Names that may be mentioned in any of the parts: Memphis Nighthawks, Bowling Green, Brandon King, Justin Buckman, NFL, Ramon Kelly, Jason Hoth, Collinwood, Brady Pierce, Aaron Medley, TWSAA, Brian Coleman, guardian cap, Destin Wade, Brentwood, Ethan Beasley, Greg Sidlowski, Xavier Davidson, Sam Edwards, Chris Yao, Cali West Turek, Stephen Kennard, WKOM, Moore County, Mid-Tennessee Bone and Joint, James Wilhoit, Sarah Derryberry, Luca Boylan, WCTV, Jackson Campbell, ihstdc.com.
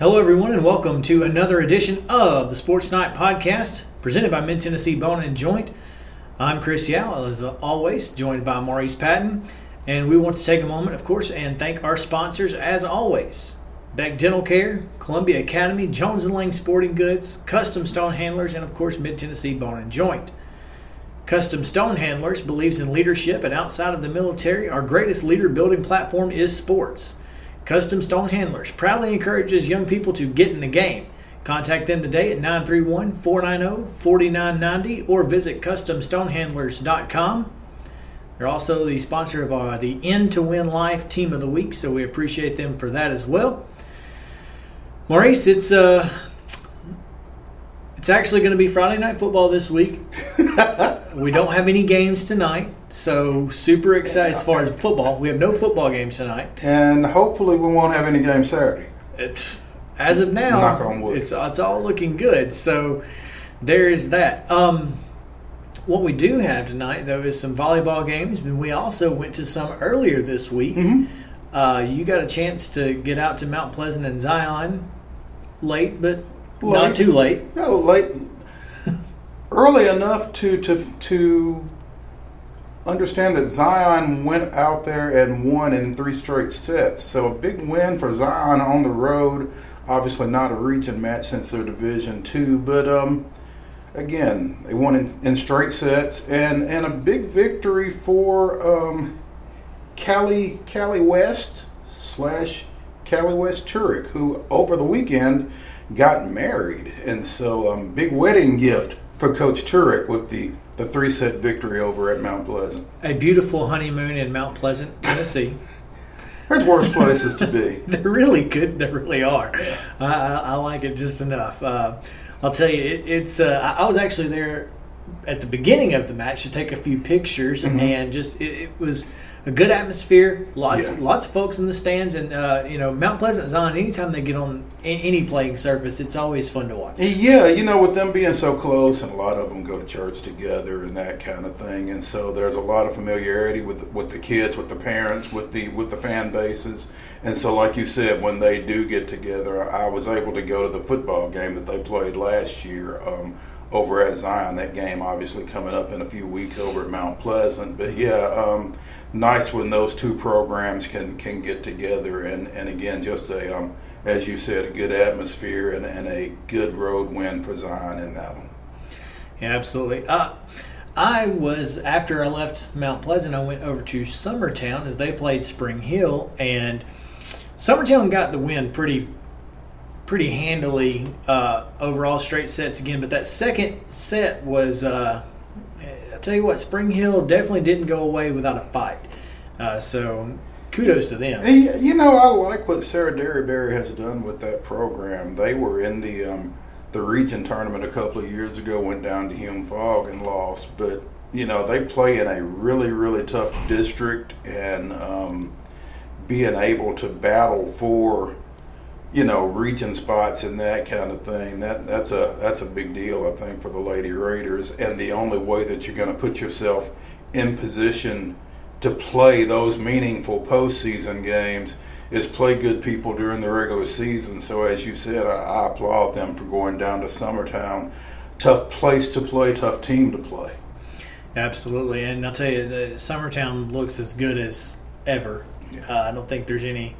Hello everyone and welcome to another edition of the Sports Night Podcast presented by Mid-Tennessee Bone and Joint. I'm Chris Yao, as always, joined by Maurice Patton, and we want to take a moment, of course, and thank our sponsors as always. Beck Dental Care, Columbia Academy, Jones & Lang Sporting Goods, Custom Stone Handlers, and of course Mid-Tennessee Bone and Joint. Custom Stone Handlers believes in leadership, and outside of the military, our greatest leader-building platform is sports. Custom Stone Handlers proudly encourages young people to get in the game. Contact them today at 931-490-4990 or visit CustomStonehandlers.com. They're also the sponsor of the End to Win Life Team of the Week, so we appreciate them for that as well. Maurice, it's actually going to be Friday Night Football this week. We don't have any games tonight, so super excited as far as football. We have no football games tonight. And hopefully we won't have any games Saturday. As of now, knock on wood, it's all looking good. So there is that. What we do have tonight, though, is some volleyball games. And we also went to some earlier this week. Mm-hmm. You got a chance to get out to Mount Pleasant and Zion late, but not too late. No, late. Early enough to understand that Zion went out there and won in three straight sets. So a big win for Zion on the road. Obviously not a region match since they're Division II, but again, they won in straight sets. And a big victory for Cali West Turek, who over the weekend got married. And so big wedding gift for Coach Turek with the three-set victory over at Mount Pleasant. A beautiful honeymoon in Mount Pleasant, Tennessee. There's worse places to be. They're really good. They really are. I like it just enough. I'll tell you, I was actually there at the beginning of the match to take a few pictures, mm-hmm. and just it was a good atmosphere. Lots of folks in the stands, and Mount Pleasant's on. Anytime they get on any playing surface, it's always fun to watch. Yeah, with them being so close, and a lot of them go to church together and that kind of thing, and so there's a lot of familiarity with the kids, with the parents, with the fan bases, and so like you said, when they do get together, I was able to go to the football game that they played last year. Over at Zion, that game obviously coming up in a few weeks over at Mount Pleasant. But yeah, nice when those two programs can get together. And again, just a, as you said, a good atmosphere and a good road win for Zion in that one. Yeah, absolutely. After I left Mount Pleasant, I went over to Summertown as they played Spring Hill. And Summertown got the win pretty handily overall, straight sets again, but that second set was I tell you what, Spring Hill definitely didn't go away without a fight, so kudos to them. I like what Sarah Derryberry has done with that program. They were in the region tournament a couple of years ago, went down to Hume Fogg and lost, but they play in a really, really tough district, and being able to battle for region spots and that kind of thing. That's a big deal, I think, for the Lady Raiders. And the only way that you're going to put yourself in position to play those meaningful postseason games is play good people during the regular season. So as you said, I applaud them for going down to Summertown. Tough place to play, tough team to play. Absolutely. And I'll tell you, Summertown looks as good as ever. Yeah. I don't think there's any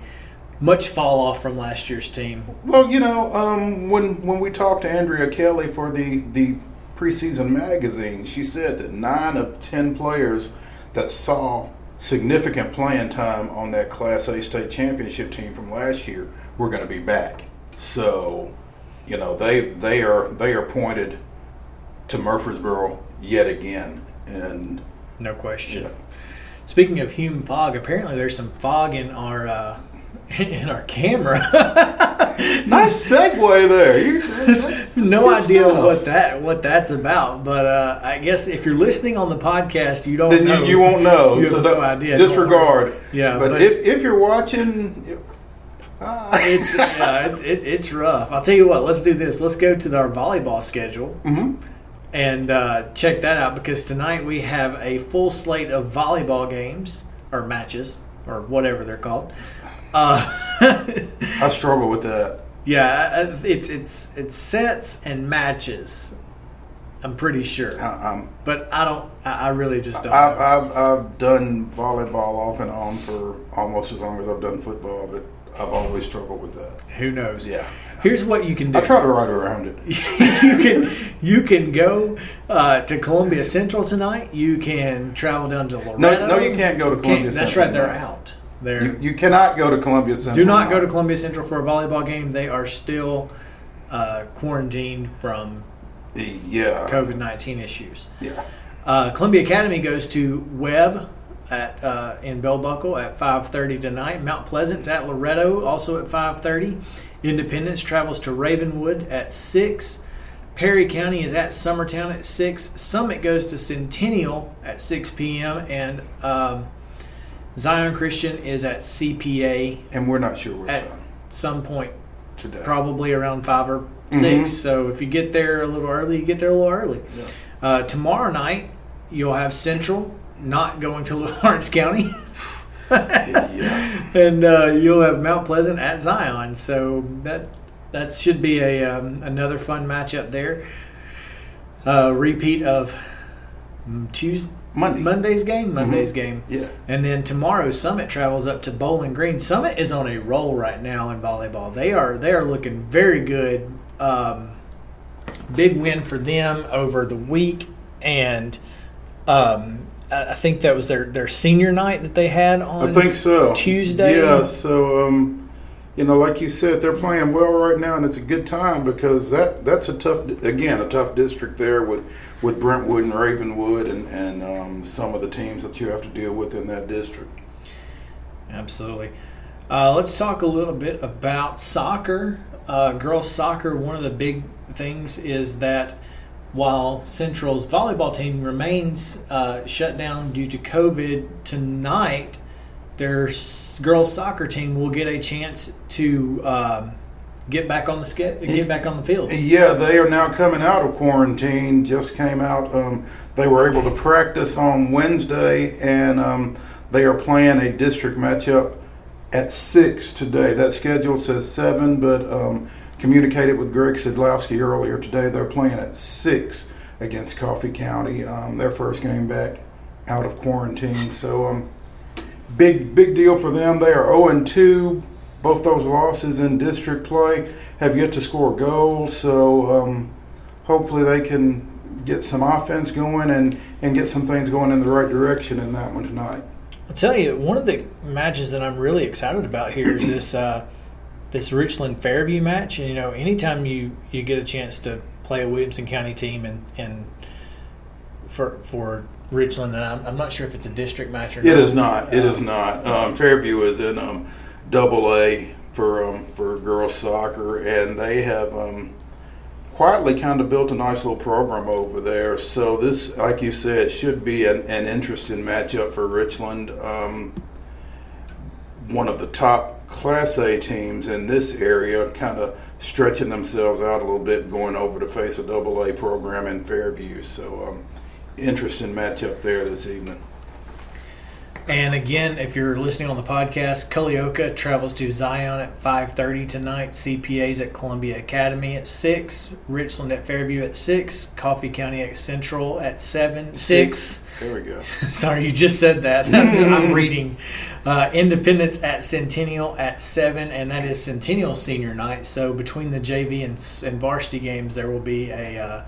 much fall off from last year's team. Well, when we talked to Andrea Kelly for the preseason magazine, she said that 9 of 10 players that saw significant playing time on that Class A state championship team from last year were going to be back. So, they are pointed to Murfreesboro yet again, and no question. Yeah. Speaking of Hume Fogg, apparently there's some fog in our. In our camera. Nice segue there. That's no idea stuff. what that's about, but I guess if you're listening on the podcast, you don't then know. You won't know. You so have no idea. Disregard. Yeah, but if you're watching, it's rough. I'll tell you what. Let's do this. Let's go to our volleyball schedule, mm-hmm. and check that out, because tonight we have a full slate of volleyball games or matches or whatever they're called. I struggle with that. Yeah, it sets and matches. I'm pretty sure. But I don't. I really just don't. I've done volleyball off and on for almost as long as I've done football, but I've always struggled with that. Who knows? Yeah. Here's what you can do. I try to ride around it. You can go to Columbia Central tonight. You can travel down to Loretto. No, you can't go to Columbia Central. That's right. They're out. You cannot go to Columbia Central. Do not go to Columbia Central for a volleyball game. They are still quarantined from COVID-19 issues. Yeah. Columbia Academy goes to Webb in Bell Buckle at 5:30 tonight. Mount Pleasant's at Loretto, also at 5:30. Independence travels to Ravenwood at 6. Perry County is at Summertown at 6. Summit goes to Centennial at 6 p.m. and Zion Christian is at CPA. And we're not sure what time. Some point today. Probably around 5 or 6. Mm-hmm. So if you get there a little early, you get there a little early. Yeah. Tomorrow night, you'll have Central not going to Lawrence County. Yeah. And you'll have Mount Pleasant at Zion. So that should be another fun matchup there. Repeat of Tuesday. Monday's game. Yeah. And then tomorrow, Summit travels up to Bowling Green. Summit is on a roll right now in volleyball. They are looking very good. Big win for them over the week, and I think that was their senior night that they had on. I think so. Tuesday. Yeah. So like you said, they're playing well right now, and it's a good time because that's a tough district there with Brentwood and Ravenwood and some of the teams that you have to deal with in that district. Absolutely. Let's talk a little bit about soccer. Girls soccer, one of the big things is that while Central's volleyball team remains shut down due to COVID, tonight their girls soccer team will get a chance to get back on the field. Yeah, they are now coming out of quarantine. Just came out. They were able to practice on Wednesday, and they are playing a district matchup at 6 today. That schedule says 7, but communicated with Greg Sidlowski earlier today. They're playing at 6 against Coffee County. Their first game back out of quarantine. So big deal for them. They are 0-2. Both those losses in district play have yet to score goals, so hopefully they can get some offense going and get some things going in the right direction in that one tonight. I'll tell you, one of the matches that I'm really excited about here is this Richland-Fairview match. And, anytime you get a chance to play a Williamson County team and for Richland, and I'm not sure if it's a district match or not. It is not. Fairview is in Double-A for girls soccer, and they have quietly kind of built a nice little program over there. So this, like you said, should be an interesting matchup for Richland, one of the top Class A teams in this area, kind of stretching themselves out a little bit, going over to face a Double-A program in Fairview. So interesting matchup there this evening. And again, if you're listening on the podcast, Culioca travels to Zion at 5:30 tonight. CPA's at Columbia Academy at 6. Richland at Fairview at 6. Coffee County at Central at 7. 6. There we go. Sorry, you just said that. I'm reading. Independence at Centennial at 7, and that is Centennial senior night. So between the JV and varsity games, there will be a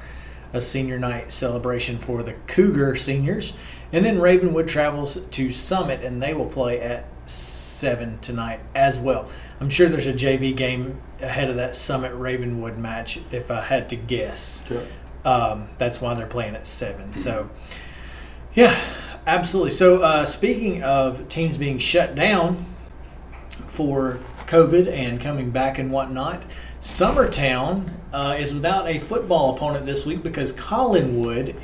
senior night celebration for the Cougar seniors. And then Ravenwood travels to Summit, and they will play at 7 tonight as well. I'm sure there's a JV game ahead of that Summit-Ravenwood match, if I had to guess. Sure. That's why they're playing at 7. Mm-hmm. So, yeah, absolutely. So, speaking of teams being shut down for COVID and coming back and whatnot, Summertown is without a football opponent this week because Collinwood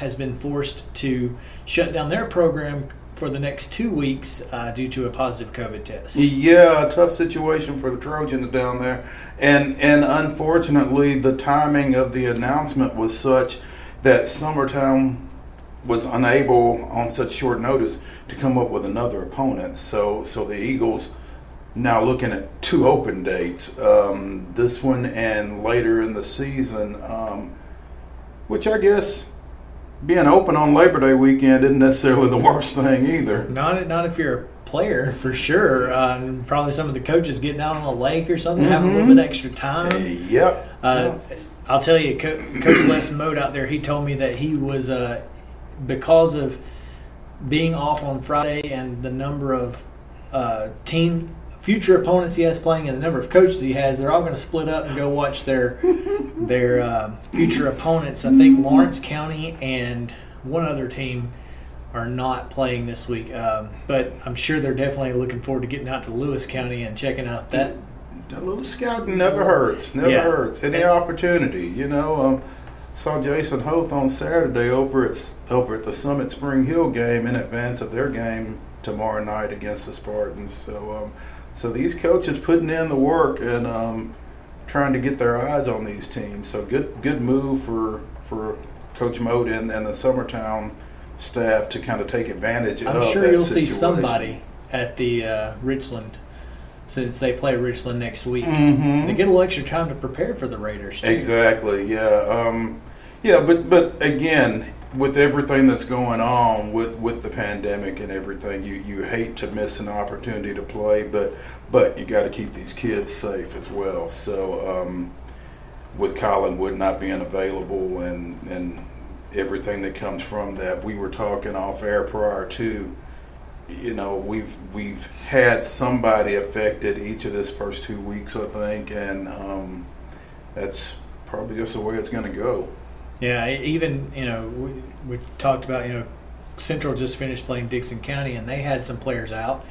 has been forced to shut down their program for the next 2 weeks due to a positive COVID test. Yeah, a tough situation for the Trojans down there. And unfortunately, the timing of the announcement was such that Summertown was unable on such short notice to come up with another opponent. So the Eagles Now looking at two open dates, this one and later in the season, which I guess being open on Labor Day weekend isn't necessarily the worst thing either. Not if you're a player, for sure. And probably some of the coaches getting out on the lake or something, mm-hmm. having a little bit extra time. Yep. I'll tell you, Coach Les Mode out there, he told me that he was, because of being off on Friday and the number of team future opponents he has playing and the number of coaches he has, they're all going to split up and go watch their future opponents. I think Lawrence County and one other team are not playing this week, but I'm sure they're definitely looking forward to getting out to Lewis County and checking out that. A little scouting never hurts, never hurts. Any opportunity, you know. Saw Jason Hoth on Saturday over at the Summit Spring Hill game in advance of their game tomorrow night against the Spartans. So these coaches putting in the work and trying to get their eyes on these teams. So good move for Coach Mode and the Summertown staff to kind of take advantage of that situation. I'm sure you'll see somebody at the Richland, since they play Richland next week. Mm-hmm. They get a little extra time to prepare for the Raiders, too. Exactly, yeah. But again, with everything that's going on with the pandemic and everything, you hate to miss an opportunity to play, but you got to keep these kids safe as well. So with Collinwood not being available and everything that comes from that, we were talking off air prior to, you know, we've had somebody affected each of this first 2 weeks, I think, and that's probably just the way it's going to go. Yeah, even, you know, we talked about, you know, Central just finished playing Dixon County, and they had some players out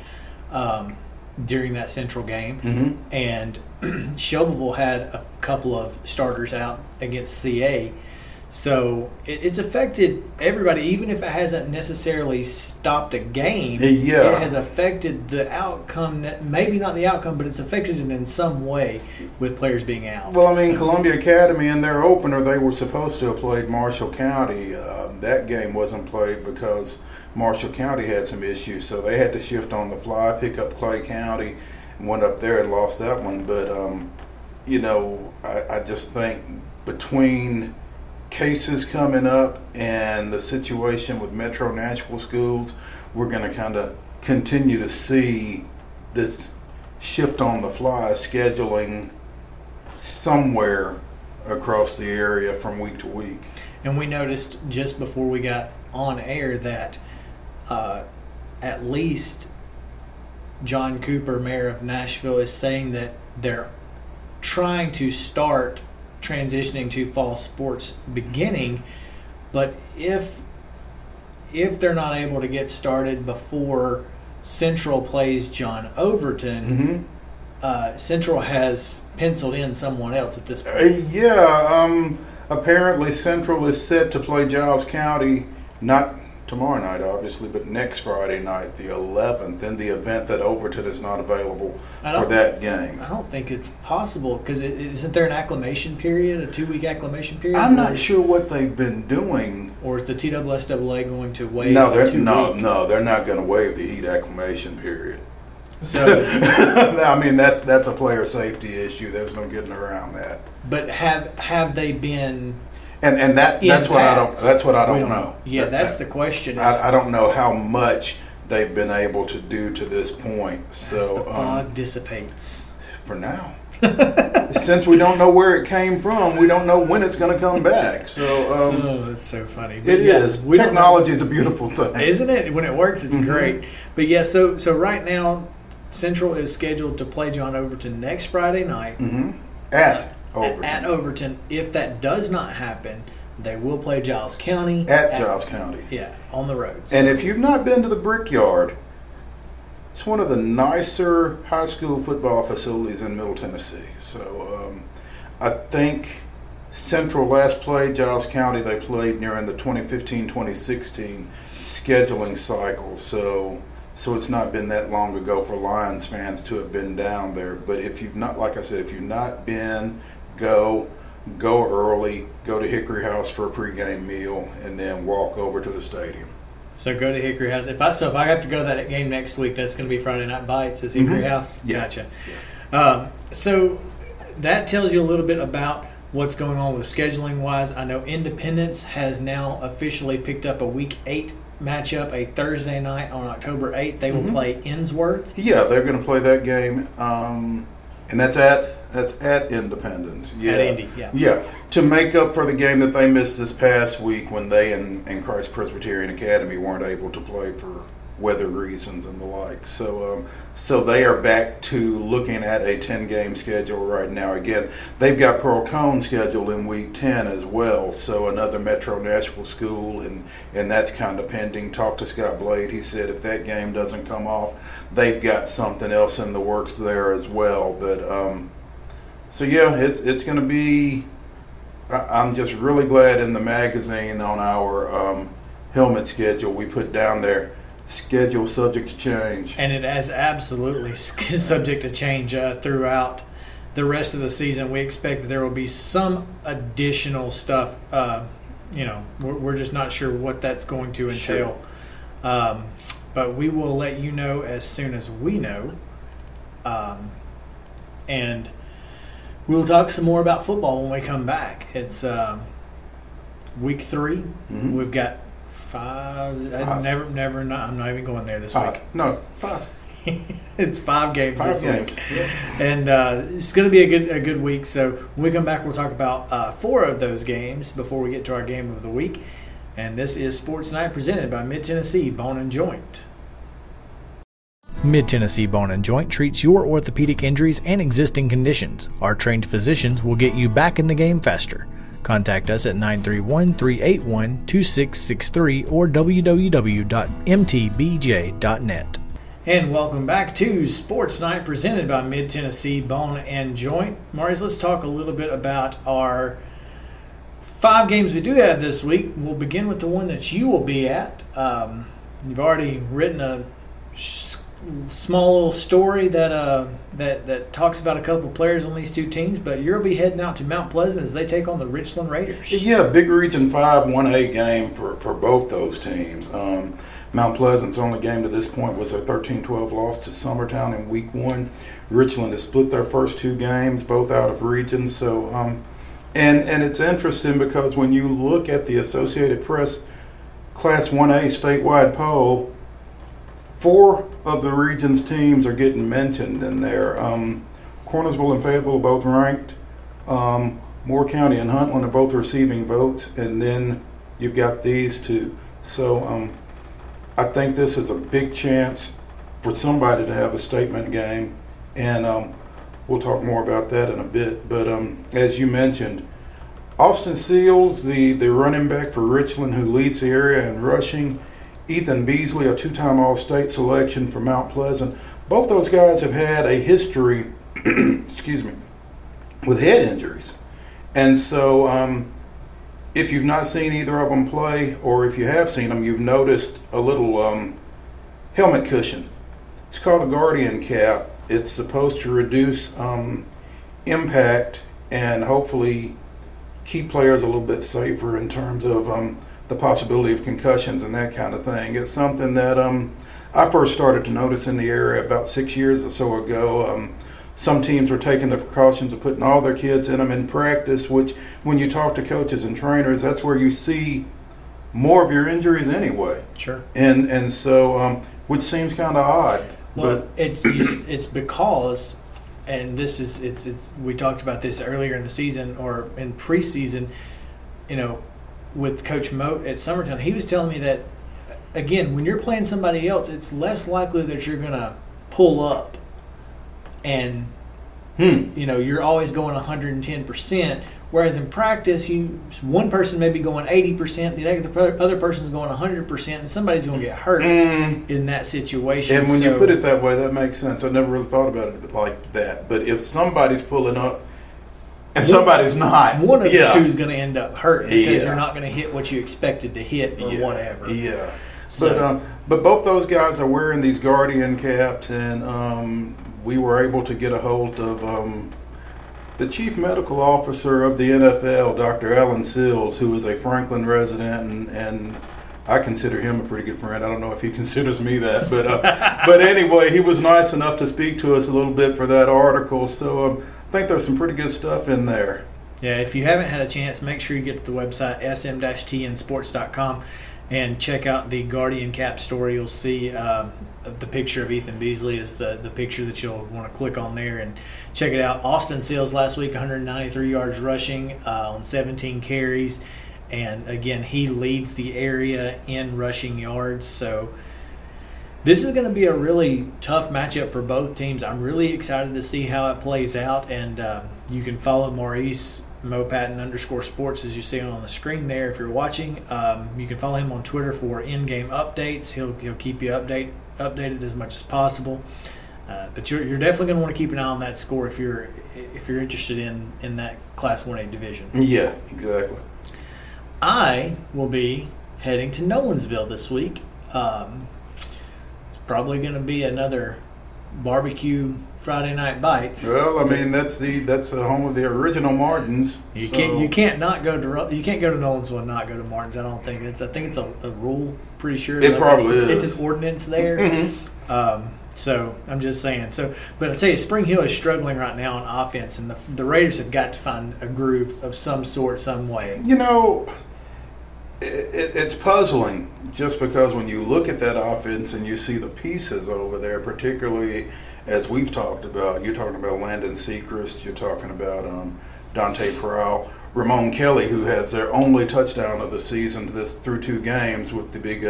during that Central game. Mm-hmm. And Shelbyville had a couple of starters out against CA. So it's affected everybody, even if it hasn't necessarily stopped a game. Yeah. It has affected the outcome, maybe not the outcome, but it's affected it in some way with players being out. Well, I mean, Columbia Academy in their opener, they were supposed to have played Marshall County. That game wasn't played because Marshall County had some issues, so they had to shift on the fly, pick up Clay County, and went up there and lost that one. But, you know, I just think between cases coming up and the situation with Metro Nashville schools, we're going to kind of continue to see this shift on the fly scheduling somewhere across the area from week to week. And we noticed just before we got on air that at least John Cooper, mayor of Nashville, is saying that they're trying to start transitioning to fall sports beginning, but if they're not able to get started before Central plays John Overton, mm-hmm. Central has penciled in someone else at this point. Apparently Central is set to play Giles County, not tomorrow night, obviously, but next Friday night, the 11th, in the event that Overton is not available for that game. I don't think it's possible, because isn't there an acclimation period, a 2-week acclimation period? I'm not sure what they've been doing. Or is the TWSAA going to waive? No, they're not going to waive the heat acclimation period. So, I mean, that's a player safety issue. There's no getting around that. But have they been? And that's what I don't know. Yeah, that's the question. I don't know how much they've been able to do to this point. So the fog dissipates for now. Since we don't know where it came from, we don't know when it's going to come back. So that's so funny. But it is. Technology is a beautiful thing, isn't it? When it works, it's mm-hmm. great. But yeah, so right now, Central is scheduled to play John Overton next Friday night mm-hmm. At Overton. If that does not happen, they will play Giles County. At Giles County. Yeah, on the roads. And if you've not been to the Brickyard, it's one of the nicer high school football facilities in Middle Tennessee. So I think Central last played Giles County. They played during the 2015-2016 scheduling cycle. So it's not been that long ago for Lions fans to have been down there. But if you've not, like I said, if you've not been, go early, go to Hickory House for a pregame meal, and then walk over to the stadium. So go to Hickory House. If I have to go to that game next week, that's going to be Friday Night Bites. Is Hickory House? Yeah. Gotcha. Yeah. So that tells you a little bit about what's going on with scheduling-wise. I know Independence has now officially picked up a Week 8 matchup, a Thursday night on October 8th. They will play Ensworth. Yeah, they're going to play that game, and that's at Independence. Yeah. At Indy, yeah. Yeah, to make up for the game that they missed this past week when they and Christ Presbyterian Academy weren't able to play for weather reasons and the like. So they are back to looking at a 10-game schedule right now. Again, they've got Pearl Cone scheduled in Week 10 as well, so another Metro Nashville school, and that's kind of pending. Talked to Scott Blade. He said if that game doesn't come off, they've got something else in the works there as well. But so, yeah, it's going to be – I'm just really glad in the magazine on our helmet schedule we put down there, schedule subject to change. And it is absolutely subject to change throughout the rest of the season. We expect that there will be some additional stuff. We're just not sure what that's going to entail. Sure. But we will let you know as soon as we know. And we will talk some more about football when we come back. It's Week 3. Mm-hmm. We've got five. I'm not even going there this week. No, five. It's five games this week, yeah. And it's going to be a good week. So when we come back, we'll talk about 4 of those games before we get to our game of the week. And this is Sports Night presented by Mid-Tennessee Bone and Joint. Mid-Tennessee Bone and Joint treats your orthopedic injuries and existing conditions. Our trained physicians will get you back in the game faster. Contact us at 931-381-2663 or www.mtbj.net. And welcome back to Sports Night presented by Mid-Tennessee Bone and Joint. Marius, let's talk a little bit about our 5 games we do have this week. We'll begin with the one that you will be at. You've already written a small little story that talks about a couple players on these 2 teams, but you'll be heading out to Mount Pleasant as they take on the Richland Raiders. Yeah, big Region 5 1A game for both those teams. Mount Pleasant's only game to this point was their 13-12 loss to Summertown in Week 1. Richland has split their first 2 games, both out of region. So, and it's interesting because when you look at the Associated Press Class 1A statewide poll, 4 of the region's teams are getting mentioned in there. Cornersville and Fayetteville are both ranked. Moore County and Huntland are both receiving votes, and then you've got these two. So I think this is a big chance for somebody to have a statement game, and we'll talk more about that in a bit. But as you mentioned, Austin Seals, the running back for Richland who leads the area in rushing, Ethan Beasley, a 2-time All-State selection for Mount Pleasant. Both those guys have had a history, with head injuries. And so if you've not seen either of them play, or if you have seen them, you've noticed a little helmet cushion. It's called a guardian cap. It's supposed to reduce impact and hopefully keep players a little bit safer in terms of the possibility of concussions and that kind of thing. It's something that I first started to notice in the area about 6 years or so ago. Some teams were taking the precautions of putting all their kids in them in practice, which when you talk to coaches and trainers, that's where you see more of your injuries anyway. Sure. And so, which seems kind of odd. Well, but it's because, and this is, it's we talked about this earlier in the season or in preseason, with Coach Moat at Summertown, he was telling me that, again, when you're playing somebody else, it's less likely that you're going to pull up and, you're always going 110%, whereas in practice, one person may be going 80%, the other person's going 100%, and somebody's going to get hurt in that situation. And when you put it that way, that makes sense. I never really thought about it like that. But if somebody's pulling up, and somebody's not. One of the two is going to end up hurt because they're not going to hit what you expected to hit or whatever. Yeah. So. But both those guys are wearing these guardian caps, and we were able to get a hold of the chief medical officer of the NFL, Dr. Alan Sills, who is a Franklin resident and I consider him a pretty good friend. I don't know if he considers me that, but but anyway, he was nice enough to speak to us a little bit for that article. So I think there's some pretty good stuff in there. Yeah, if you haven't had a chance, make sure you get to the website sm-tnsports.com and check out the Guardian Cap story. You'll see the picture of Ethan Beasley is the picture that you'll want to click on there and check it out. Austin Seals last week, 193 yards rushing on 17 carries. And, again, he leads the area in rushing yards. So this is going to be a really tough matchup for both teams. I'm really excited to see how it plays out. And you can follow Maurice Mopatton _sports, as you see on the screen there if you're watching. You can follow him on Twitter for in-game updates. He'll keep you updated as much as possible. But you're definitely going to want to keep an eye on that score if you're interested in that Class 1A division. Yeah, exactly. I will be heading to Nolensville this week. It's probably going to be another barbecue Friday night bites. Well, I mean that's the home of the original Martins. You can't go to Nolensville and not go to Martins. I don't think I think it's a rule. Pretty sure it probably is. It's an ordinance there. Mm-hmm. So I'm just saying. So, but I tell you, Spring Hill is struggling right now on offense, and the Raiders have got to find a groove of some sort, some way. You know, it's puzzling just because when you look at that offense and you see the pieces over there, particularly as we've talked about, you're talking about Landon Sechrist, you're talking about Dante Prowl, Ramon Kelly, who has their only touchdown of the season through two games with the big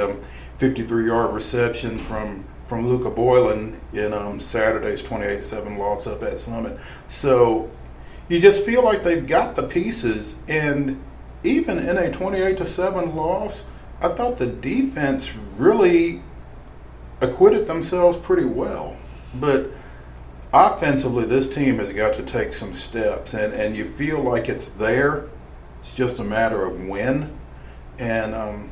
53-yard reception from Luca Boylan in Saturday's 28-7 loss up at Summit. So you just feel like they've got the pieces, and even in a 28-7 loss, I thought the defense really acquitted themselves pretty well. But offensively, this team has got to take some steps, and you feel like it's there. It's just a matter of when. And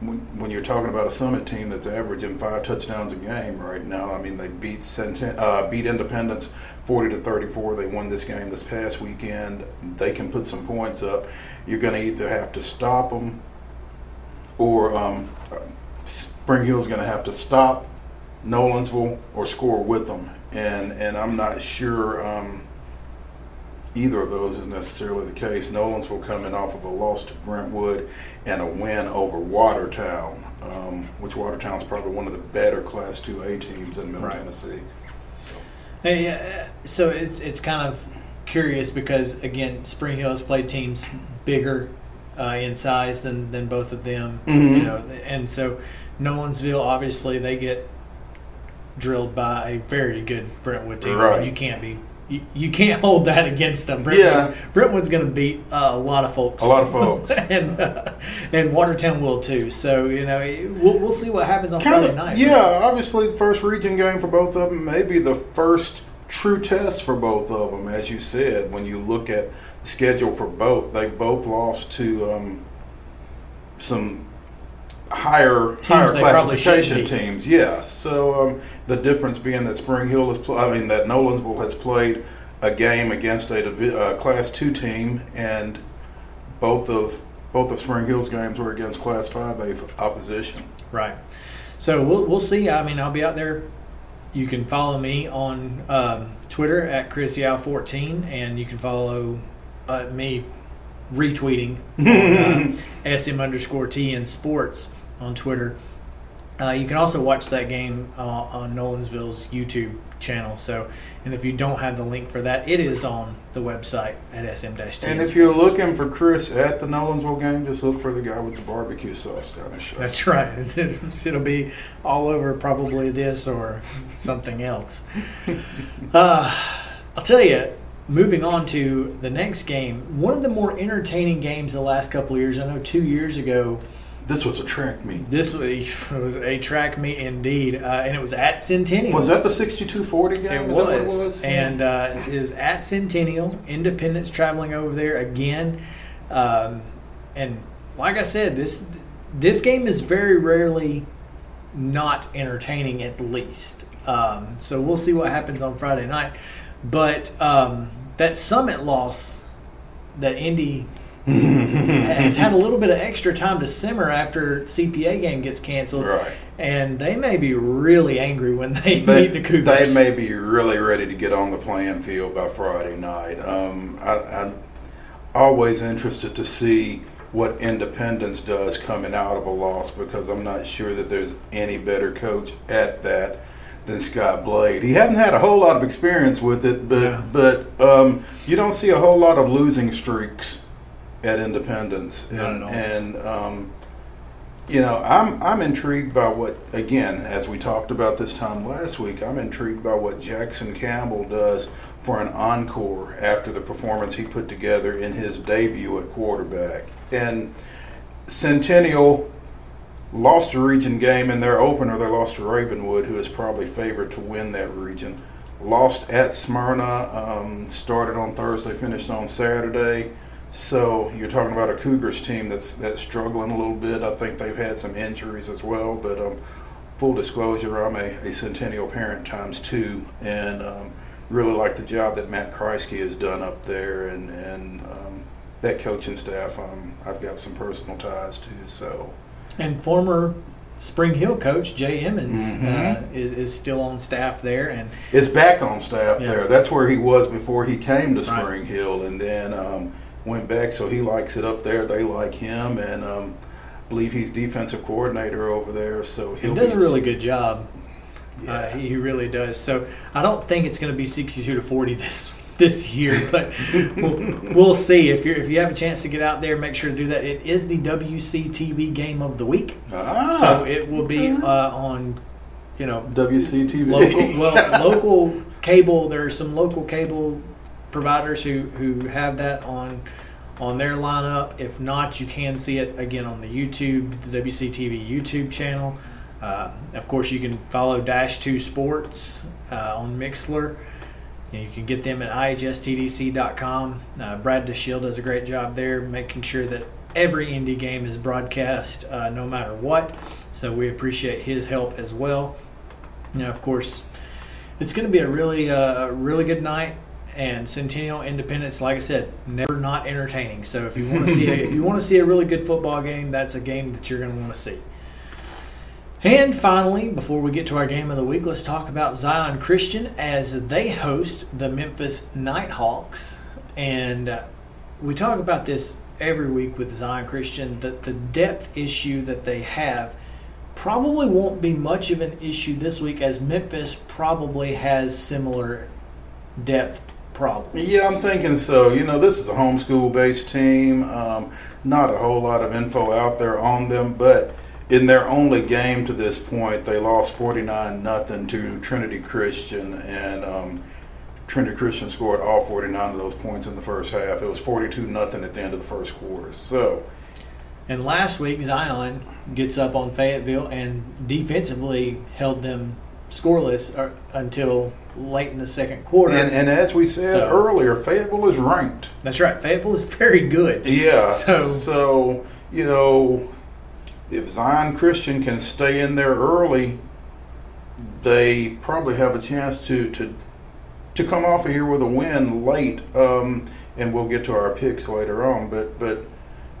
when you're talking about a Summit team that's averaging 5 touchdowns a game right now, I mean, they beat Independence 40-34. They won this game this past weekend. They can put some points up. You're going to either have to stop them, or Spring Hill's going to have to stop Nolensville or score with them, and I'm not sure either of those is necessarily the case. Nolensville coming off of a loss to Brentwood and a win over Watertown, which Watertown's probably one of the better Class 2A teams in Middle Tennessee. So, so it's kind of curious because, again, Spring Hill has played teams bigger in size than both of them, mm-hmm. you know, and so Nolensville, obviously, they get drilled by a very good Brentwood team. Right. You can't hold that against them. Brentwood's going to beat a lot of folks. And Watertown will too. So, you know, we'll see what happens on Friday night. Yeah, right? Obviously the first region game for both of them, maybe the first true test for both of them, as you said. When you look at the schedule for both, they both lost to some higher classification teams, yeah. So the difference being that that Nolensville has played a game against a Class 2 team, and both of Spring Hill's games were against Class 5A opposition. Right. So we'll see. I mean, I'll be out there. You can follow me on Twitter at ChrisYow14, and you can follow me retweeting on, SM_TN Sports. On Twitter. You can also watch that game on Nolensville's YouTube channel. So, and if you don't have the link for that, it is on the website at SM-TN. And if you're looking for Chris at the Nolensville game, just look for the guy with the barbecue sauce down his shirt. That's right. It'll be all over probably this or something else. I'll tell you, moving on to the next game, one of the more entertaining games the last couple of years. I know 2 years ago, this was a track meet. This was a track meet indeed, and it was at Centennial. Was that the 62-40 game? It was. Is that what it was? And it was at Centennial. Independence traveling over there again, and like I said, this game is very rarely not entertaining at least. So we'll see what happens on Friday night. But that Summit loss that Indy has had a little bit of extra time to simmer after CPA game gets canceled. Right. And they may be really angry when they meet the Cougars. They may be really ready to get on the playing field by Friday night. I'm always interested to see what Independence does coming out of a loss, because I'm not sure that there's any better coach at that than Scott Blade. He hadn't had a whole lot of experience with it, but you don't see a whole lot of losing streaks at Independence, I'm intrigued by what, again, as we talked about this time last week, I'm intrigued by what Jackson Campbell does for an encore after the performance he put together in his debut at quarterback. And Centennial lost a region game in their opener. They lost to Ravenwood, who is probably favored to win that region. Lost at Smyrna, started on Thursday, finished on Saturday. So you're talking about a Cougars team that's struggling a little bit. I think they've had some injuries as well. But full disclosure, I'm a Centennial parent times two, and really like the job that Matt Kreisky has done up there, and that coaching staff. I've got some personal ties to. So. And former Spring Hill coach Jay Emmons is still on staff there, and is back on staff there. That's where he was before he came to Spring Hill, and then. Went back, so he likes it up there. They like him, and believe he's defensive coordinator over there. So he does a really good job. Yeah. He really does. So I don't think it's going to be 62-40 this year, but we'll see. If you have a chance to get out there, make sure to do that. It is the WCTV game of the week, so it will be on. WCTV local cable. There are some local cable providers who have that on their lineup. If not, you can see it again on the WCTV YouTube channel. Of course, you can follow -2 Sports on Mixlr. You can get them at ihstdc.com. Brad DeShiel does a great job there, making sure that every indie game is broadcast, no matter what. So we appreciate his help as well. Now, of course, it's going to be a really good night. And Centennial, Independence, like I said, never not entertaining. So if you want to see a really good football game, that's a game that you're going to want to see. And finally, before we get to our game of the week, let's talk about Zion Christian as they host the Memphis Nighthawks. And we talk about this every week with Zion Christian, that the depth issue that they have probably won't be much of an issue this week, as Memphis probably has similar depth problems. Yeah, I'm thinking so. This is a homeschool-based team. Not a whole lot of info out there on them, but in their only game to this point, they lost 49-0 to Trinity Christian, and Trinity Christian scored all 49 of those points in the first half. It was 42-0 at the end of the first quarter. So, and last week, Zion gets up on Fayetteville and defensively held them scoreless until late in the second quarter. And as we said earlier, Fayetteville is ranked. That's right. Fayetteville is very good. Yeah. So if Zion Christian can stay in there early, they probably have a chance to come off of here with a win late. And we'll get to our picks later on. But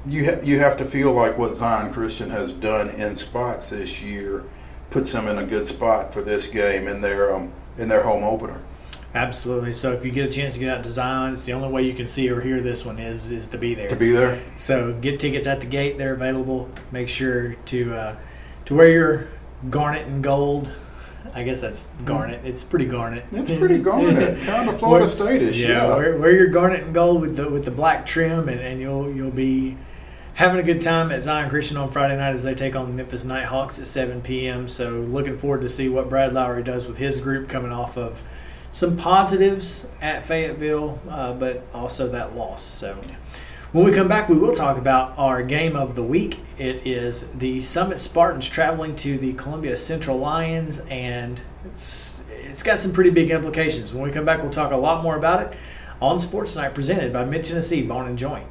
you have to feel like what Zion Christian has done in spots this year puts them in a good spot for this game in their home opener. Absolutely. So if you get a chance to get out to Zion, it's the only way you can see or hear this one is to be there. So get tickets at the gate; they're available. Make sure to wear your garnet and gold. I guess that's garnet. It's pretty garnet. It's pretty garnet. Kind of Florida State-ish. Yeah. Wear your garnet and gold with the black trim, and you'll be having a good time at Zion Christian on Friday night as they take on the Memphis Nighthawks at 7 p.m. So looking forward to see what Brad Lowry does with his group, coming off of some positives at Fayetteville, but also that loss. So when we come back, we will talk about our game of the week. It is the Summit Spartans traveling to the Columbia Central Lions, and it's got some pretty big implications. When we come back, we'll talk a lot more about it on Sports Night, presented by Mid-Tennessee Bone and Joint.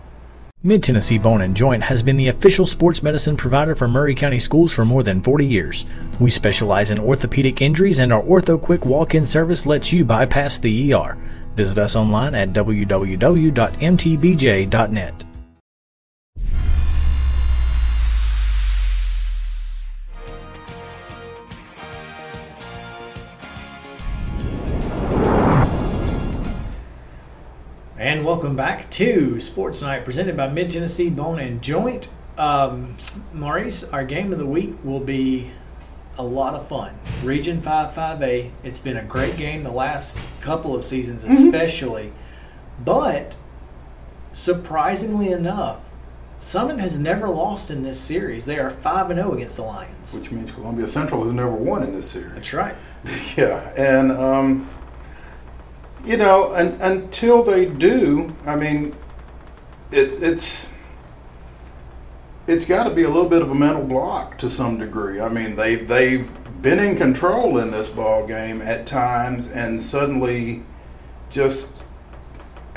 Mid-Tennessee Bone and Joint has been the official sports medicine provider for Maury County schools for more than 40 years. We specialize in orthopedic injuries, and our OrthoQuick walk-in service lets you bypass the ER. Visit us online at www.mtbj.net. And welcome back to Sports Night, presented by Mid-Tennessee Bone and Joint. Maurice, our game of the week will be a lot of fun. Region 5, 5A. It's been a great game the last couple of seasons especially. Mm-hmm. But, surprisingly enough, Summit has never lost in this series. They are 5-0 against the Lions. Which means Columbia Central has never won in this series. That's right. Yeah, and... you know, and until they do, I mean, it's got to be a little bit of a mental block to some degree. I mean, they've been in control in this ball game at times, and suddenly just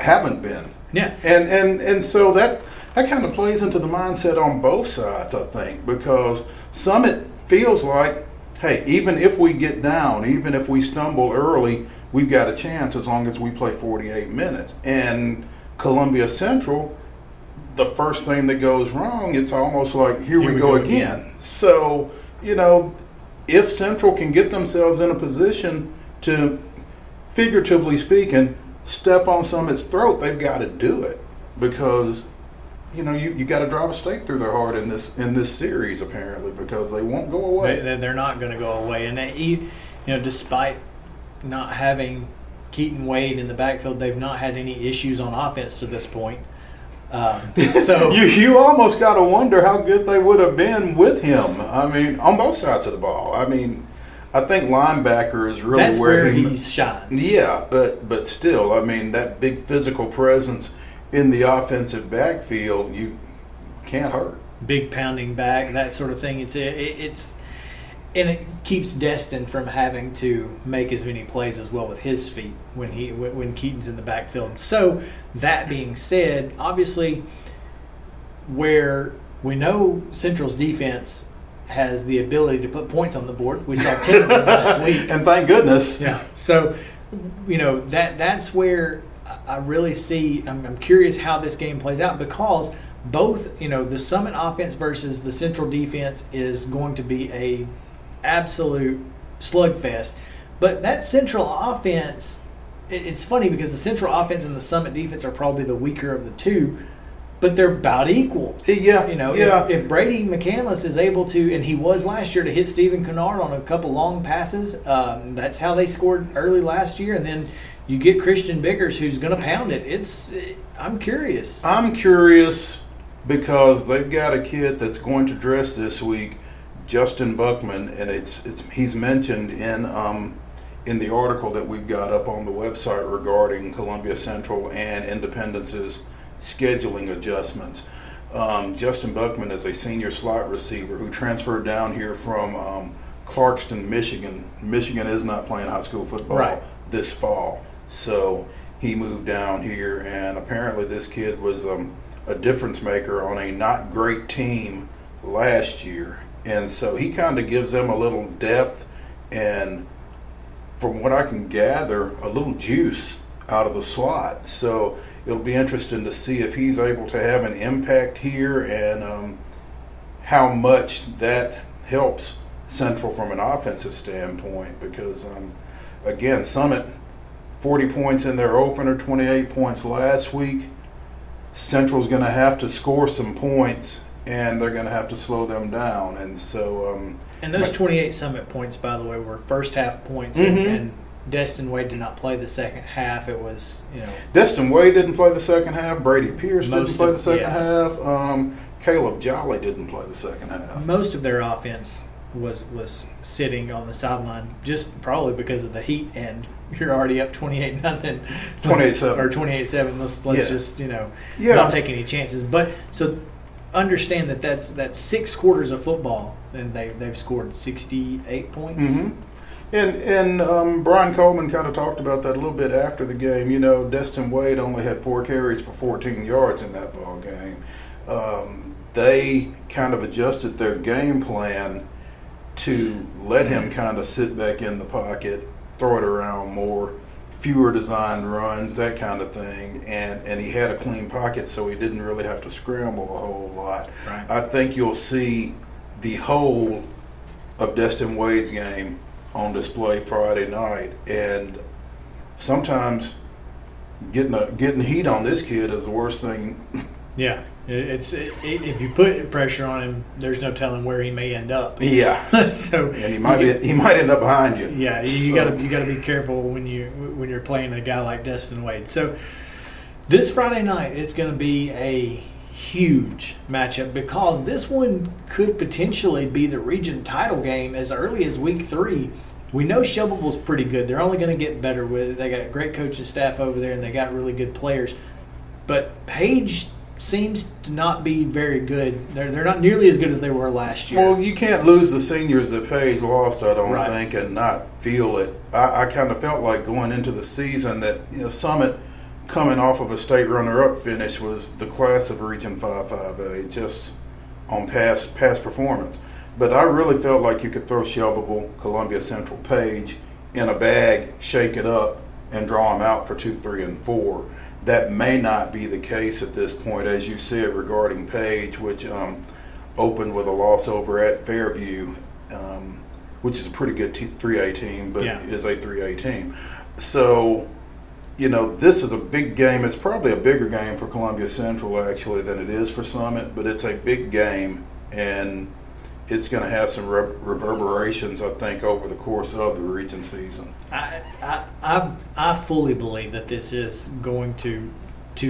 haven't been. Yeah. And so that kind of plays into the mindset on both sides, I think, because Summit feels like, hey, even if we get down, even if we stumble early, we've got a chance as long as we play 48 minutes. And Columbia Central, the first thing that goes wrong, it's almost like, here we go again. So, you know, if Central can get themselves in a position to, figuratively speaking, step on Summit's throat, they've got to do it because, you know, you got to drive a stake through their heart in this series, apparently, because they won't go away. They're not going to go away. And, despite not having Keaton Wade in the backfield, they've not had any issues on offense to this point. So you almost got to wonder how good they would have been with him. I mean, on both sides of the ball. I mean, I think linebacker is really where he shines. Yeah, but still, I mean, that big physical presence in the offensive backfield, you can't hurt. Big pounding back, that sort of thing. And it keeps Destin from having to make as many plays as well with his feet when Keaton's in the backfield. So that being said, obviously, where we know Central's defense has the ability to put points on the board, we saw 10 of them last week, and thank goodness. Yeah. So that's where I really see. I'm curious how this game plays out because both the Summit offense versus the Central defense is going to be a absolute slugfest. But that Central offense, it's funny because the Central offense and the Summit defense are probably the weaker of the two, but they're about equal. Yeah. If Brady McCandless is able to, and he was last year, to hit Stephen Kennard on a couple long passes, that's how they scored early last year. And then you get Christian Biggers who's going to pound it. I'm curious because they've got a kid that's going to dress this week, Justin Buckman, and he's mentioned in the article that we've got up on the website regarding Columbia Central and Independence's scheduling adjustments. Justin Buckman is a senior slot receiver who transferred down here from Clarkston, Michigan. Michigan is not playing high school football this fall, so he moved down here, and apparently this kid was a difference maker on a not great team last year. And so he kind of gives them a little depth and, from what I can gather, a little juice out of the slot. So it'll be interesting to see if he's able to have an impact here and how much that helps Central from an offensive standpoint because, again, Summit, 40 points in their opener, 28 points last week. Central's going to have to score some points, and they're going to have to slow them down. And so, and those 28 Summit points, by the way, were first half points, and Destin Wade did not plplay the second half. It was, Destin Wade didn't play the second half. Brady Pierce didn't play the second half. Caleb Jolly didn't play the second half. Most of their offense was sitting on the sideline, just probably because of the heat, and you're already up 28-0, 28-7, or 28-7. Let's just not take any chances. But so. Understand that's 6 quarters of football, and they've scored 68 points. Mm-hmm. And Brian Coleman kind of talked about that a little bit after the game. Destin Wade only had 4 carries for 14 yards in that ball game. They kind of adjusted their game plan to let him kind of sit back in the pocket, throw it around more, fewer designed runs, that kind of thing, and he had a clean pocket, so he didn't really have to scramble a whole lot. Right. I think you'll see the whole of Destin Wade's game on display Friday night, and sometimes getting heat on this kid is the worst thing. Yeah, if you put pressure on him, there's no telling where he may end up. Yeah, so and he might end up behind you. Yeah, you gotta be careful when you're playing a guy like Destin Wade. So this Friday night, it's going to be a huge matchup because this one could potentially be the region title game as early as week 3. We know Shelbyville's pretty good. They're only going to get better with it. They got a great coaching staff over there, and they got really good players. But Page seems to not be very good. They're not nearly as good as they were last year. Well, you can't lose the seniors that Page lost, I don't think, and not feel it. I kind of felt like going into the season that Summit coming off of a state runner-up finish was the class of Region 5-5A, just on past performance. But I really felt like you could throw Shelbyville, Columbia Central, Page in a bag, shake it up, and draw them out for 2, 3, and 4. That may not be the case at this point, as you said regarding Page, which opened with a loss over at Fairview, which is a pretty good 3A team, but is a 3A team. So, this is a big game. It's probably a bigger game for Columbia Central, actually, than it is for Summit, but it's a big game, and it's going to have some reverberations, I think, over the course of the region season. I fully believe that this is going to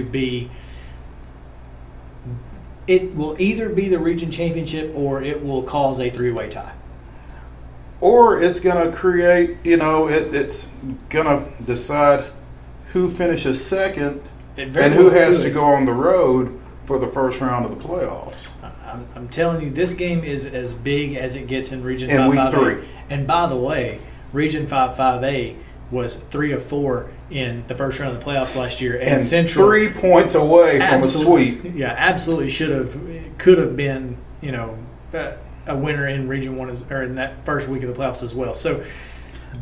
be – it will either be the region championship or it will cause a three-way tie. Or it's going to create – it's going to decide who finishes second and who has to go on the road for the first round of the playoffs. I'm telling you, this game is as big as it gets in Region 5-5A. And by the way, Region 5-5A was 3 of 4 in the first round of the playoffs last year, and Central 3 points away from a sweep. Yeah, absolutely could have been a winner in Region 1 or in that first week of the playoffs as well. So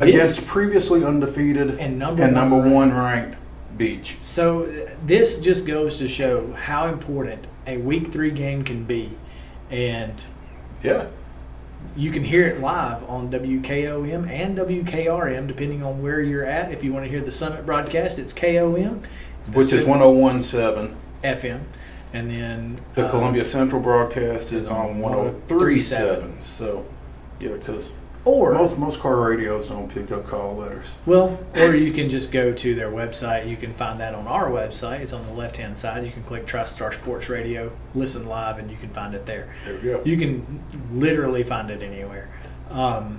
against previously undefeated and number one ranked Beach. So this just goes to show how important a week 3 game can be, and you can hear it live on WKOM and WKRM depending on where you're at. If you want to hear the Summit broadcast, it's KOM, which is 101.7 FM, and then the Columbia Central broadcast is on 103.7. So because most car radios don't pick up call letters. Well, or you can just go to their website. You can find that on our website. It's on the left-hand side. You can click TriStar Sports Radio, listen live, and you can find it there. There we go. You can literally find it anywhere. I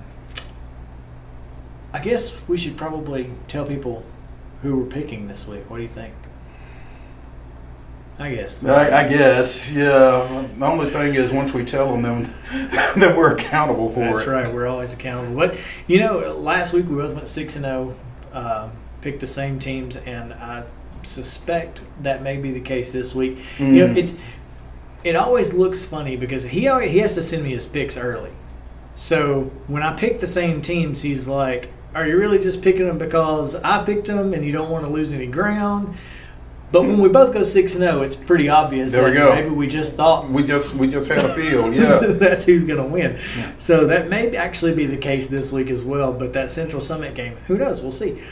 guess we should probably tell people who we're picking this week. What do you think? I guess, yeah. The only thing is once we tell them, then we're accountable for it. That's right. We're always accountable. But, last week we both went 6-0, picked the same teams, and I suspect that may be the case this week. Mm. It always looks funny because he has to send me his picks early. So when I pick the same teams, he's like, are you really just picking them because I picked them and you don't want to lose any ground? But when we both go 6-0, it's pretty obvious that maybe we just thought we just had a feel, yeah. That's who's going to win. Yeah. So that may actually be the case this week as well. But that Central Summit game, who knows? We'll see.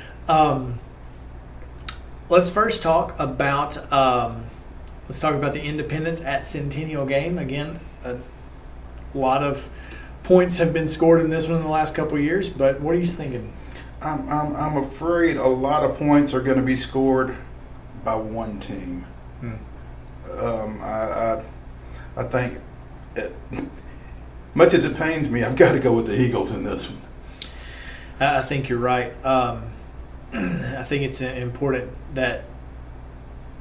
Let's first talk about the Independence at Centennial game. Again, a lot of points have been scored in this one in the last couple of years. But what are you thinking? I'm afraid a lot of points are going to be scored by one team. I think, much as it pains me, I've got to go with the Eagles in this one. I think you're right. I think it's important that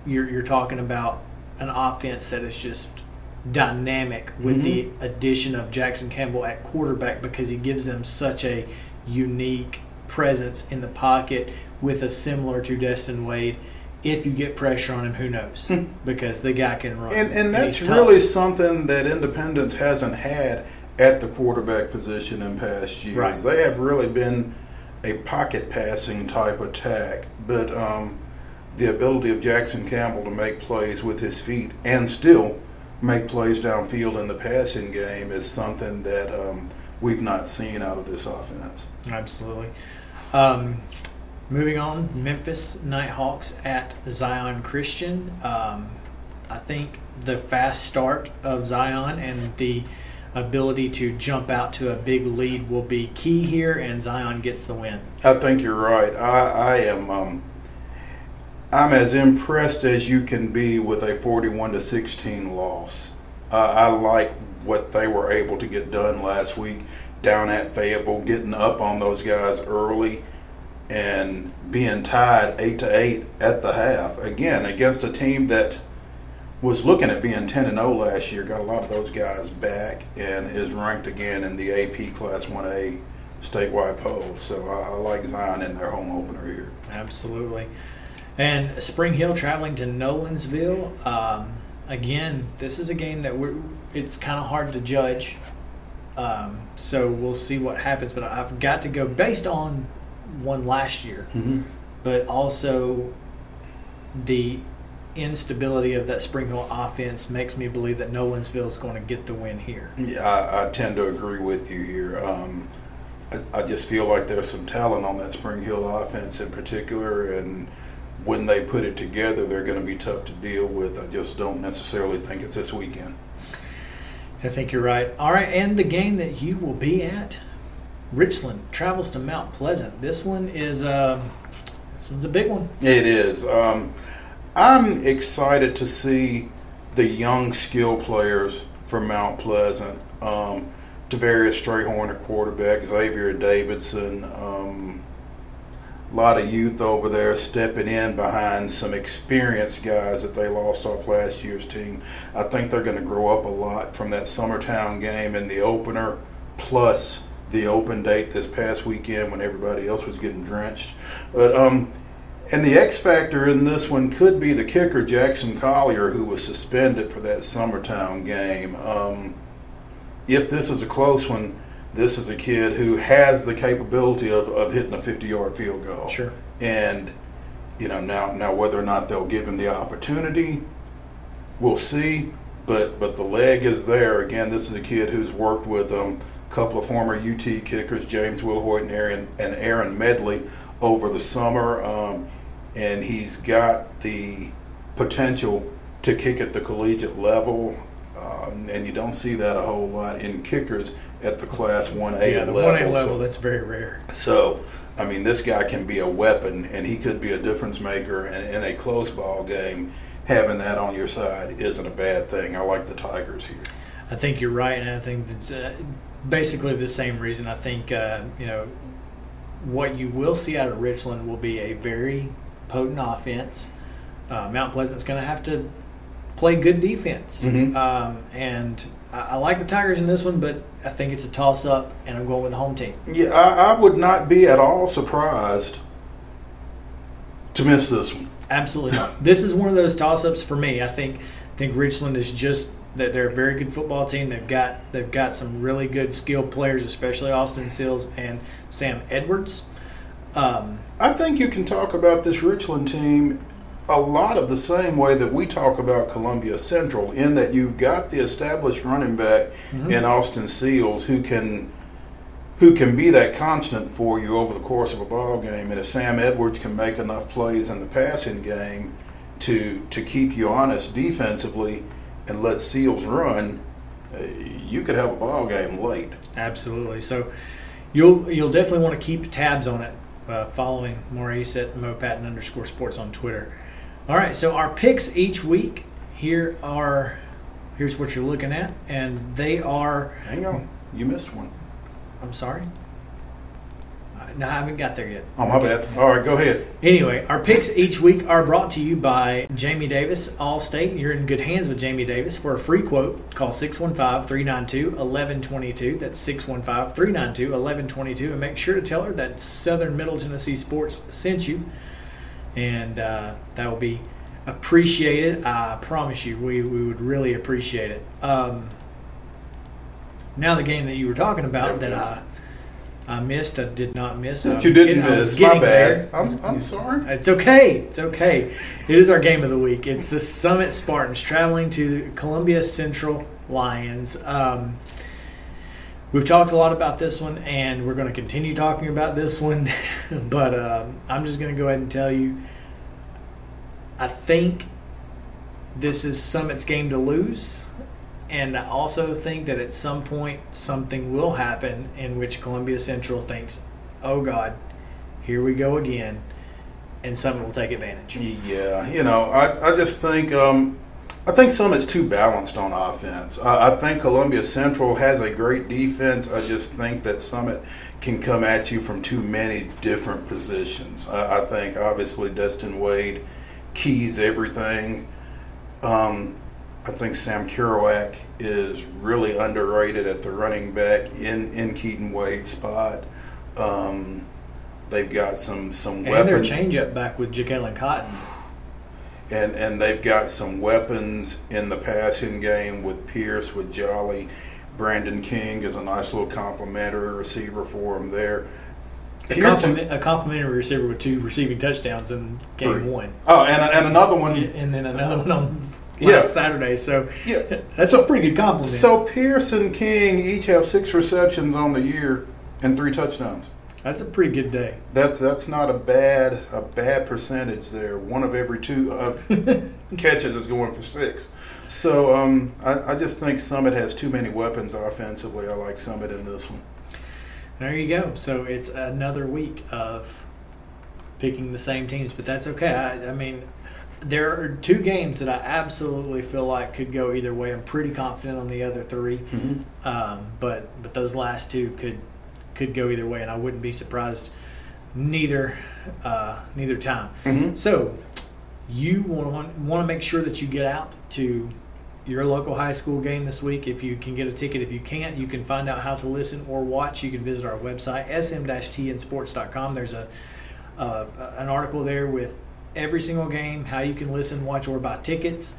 you're talking about an offense that is just dynamic with the addition of Jackson Campbell at quarterback, because he gives them such a unique presence in the pocket with a similar to Destin Wade. If you get pressure on him, who knows? Because the guy can run. And that's really something that Independence hasn't had at the quarterback position in past years. Right. They have really been a pocket passing type attack. But the ability of Jackson Campbell to make plays with his feet and still make plays downfield in the passing game is something that we've not seen out of this offense. Absolutely. Moving on, Memphis Nighthawks at Zion Christian. I think the fast start of Zion and the ability to jump out to a big lead will be key here, and Zion gets the win. I think you're right. I am. I'm as impressed as you can be with a 41-16 loss. I like what they were able to get done last week down at Fayetteville, getting up on those guys early and being tied 8-8 at the half. Again, against a team that was looking at being 10-0 last year, got a lot of those guys back, and is ranked again in the AP Class 1A statewide poll. So I like Zion in their home opener here. Absolutely. And Spring Hill traveling to Nolensville. Again, this is a game that it's kind of hard to judge. So we'll see what happens. But I've got to go based on one last year, but also the instability of that Spring Hill offense makes me believe that Nolensville is going to get the win here. Yeah, I tend to agree with you here. I just feel like there's some talent on that Spring Hill offense in particular, and when they put it together, they're going to be tough to deal with. I just don't necessarily think it's this weekend. I think you're right. All right, and the game that you will be at, Richland travels to Mount Pleasant. This one's a big one. It is. I'm excited to see the young skill players from Mount Pleasant, Tavarius Strayhorn, a quarterback, Xavier Davidson, a lot of youth over there stepping in behind some experienced guys that they lost off last year's team. I think they're going to grow up a lot from that Summertown game in the opener, plus the open date this past weekend when everybody else was getting drenched. But and the X factor in this one could be the kicker, Jackson Collier, who was suspended for that Summertown game. If this is a close one, this is a kid who has the capability of hitting a 50-yard field goal. Sure. And, now whether or not they'll give him the opportunity, we'll see. But the leg is there. Again, this is a kid who's worked with a couple of former UT kickers, James Wilhoit and Aaron Medley, over the summer. And he's got the potential to kick at the collegiate level. And you don't see that a whole lot in kickers at the Class 1A level. Yeah, the 1A level, that's very rare. So, this guy can be a weapon, and he could be a difference maker. And in a close ball game, having that on your side isn't a bad thing. I like the Tigers here. I think you're right, and I think that's basically the same reason. I think, what you will see out of Richland will be a very potent offense. Mount Pleasant's going to have to play good defense. And I like the Tigers in this one, but I think it's a toss-up, and I'm going with the home team. Yeah, I would not be at all surprised to miss this one. Absolutely not. This is one of those toss-ups for me. I think Richland is just that they're a very good football team. They've got some really good skilled players, especially Austin Seals and Sam Edwards. I think you can talk about this Richland team a lot of the same way that we talk about Columbia Central, in that you've got the established running back in Austin Seals who can be that constant for you over the course of a ball game. And if Sam Edwards can make enough plays in the passing game to keep you honest defensively and let Seals run, you could have a ball game late. Absolutely. So you'll definitely want to keep tabs on it, following Maurice at MoPatton_sports on Twitter. All right, so our picks each week, here's what you're looking at, and they are... Hang on, you missed one. I'm sorry? No, I haven't got there yet. Oh, my bad. All right, go ahead. Anyway, our picks each week are brought to you by Jamie Davis, Allstate. You're in good hands with Jamie Davis. For a free quote, call 615-392-1122. That's 615-392-1122. And make sure to tell her that Southern Middle Tennessee Sports sent you. And that will be appreciated. I promise you, we would really appreciate it. Now the game that you were talking about that I missed, I did not miss. That you didn't miss, my bad. I'm sorry. It's okay. It is our game of the week. It's the Summit Spartans traveling to Columbia Central Lions. We've talked a lot about this one, and we're going to continue talking about this one. But I'm just going to go ahead and tell you, I think this is Summit's game to lose. And I also think that at some point something will happen in which Columbia Central thinks, oh, God, here we go again, and Summit will take advantage. Yeah, you know, I just think I think Summit's too balanced on offense. I think Columbia Central has a great defense. I just think that Summit can come at you from too many different positions. I think, obviously, Destin Wade keys everything. I think Sam Kerouac is really underrated at the running back in Keaton Wade's spot. They've got some weapons. And their change-up back with Ja'Kalen Cotton. And they've got some weapons in the passing game with Pierce, with Jolly. Brandon King is a nice little complimentary receiver for them there. A complimentary receiver with 2 receiving touchdowns in game 3. 1. Oh, and another one. And then another one on Saturday. So yeah, that's a pretty good compliment. So Pierce and King each have 6 receptions on the year and 3 touchdowns. That's a pretty good day. That's not a bad percentage there. One of every 2 catches is going for 6. So I just think Summit has too many weapons offensively. I like Summit in this one. There you go. So it's another week of picking the same teams, but that's okay. I mean, there are 2 games that I absolutely feel like could go either way. I'm pretty confident on the other 3, mm-hmm. But those last 2 could go either way, and I wouldn't be surprised neither time. Mm-hmm. So you want to make sure that you get out to your local high school game this week if you can get a ticket. If you can't, you can find out how to listen or watch. You can visit our website, sm-tnsports.com. There's an article there with every single game, how you can listen, watch, or buy tickets,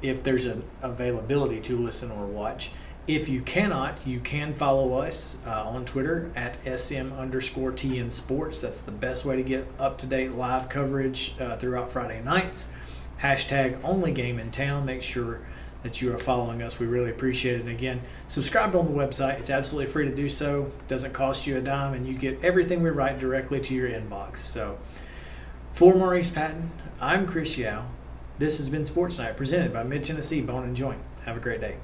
if there's an availability to listen or watch. If you cannot, you can follow us on Twitter at SM_TN Sports. That's the best way to get up-to-date live coverage throughout Friday nights. #OnlyGameInTown. Make sure that you are following us. We really appreciate it. And again, subscribe on the website. It's absolutely free to do so. Doesn't cost you a dime, and you get everything we write directly to your inbox. So for Maurice Patton, I'm Chris Yao. This has been Sports Night presented by Mid-Tennessee Bone and Joint. Have a great day.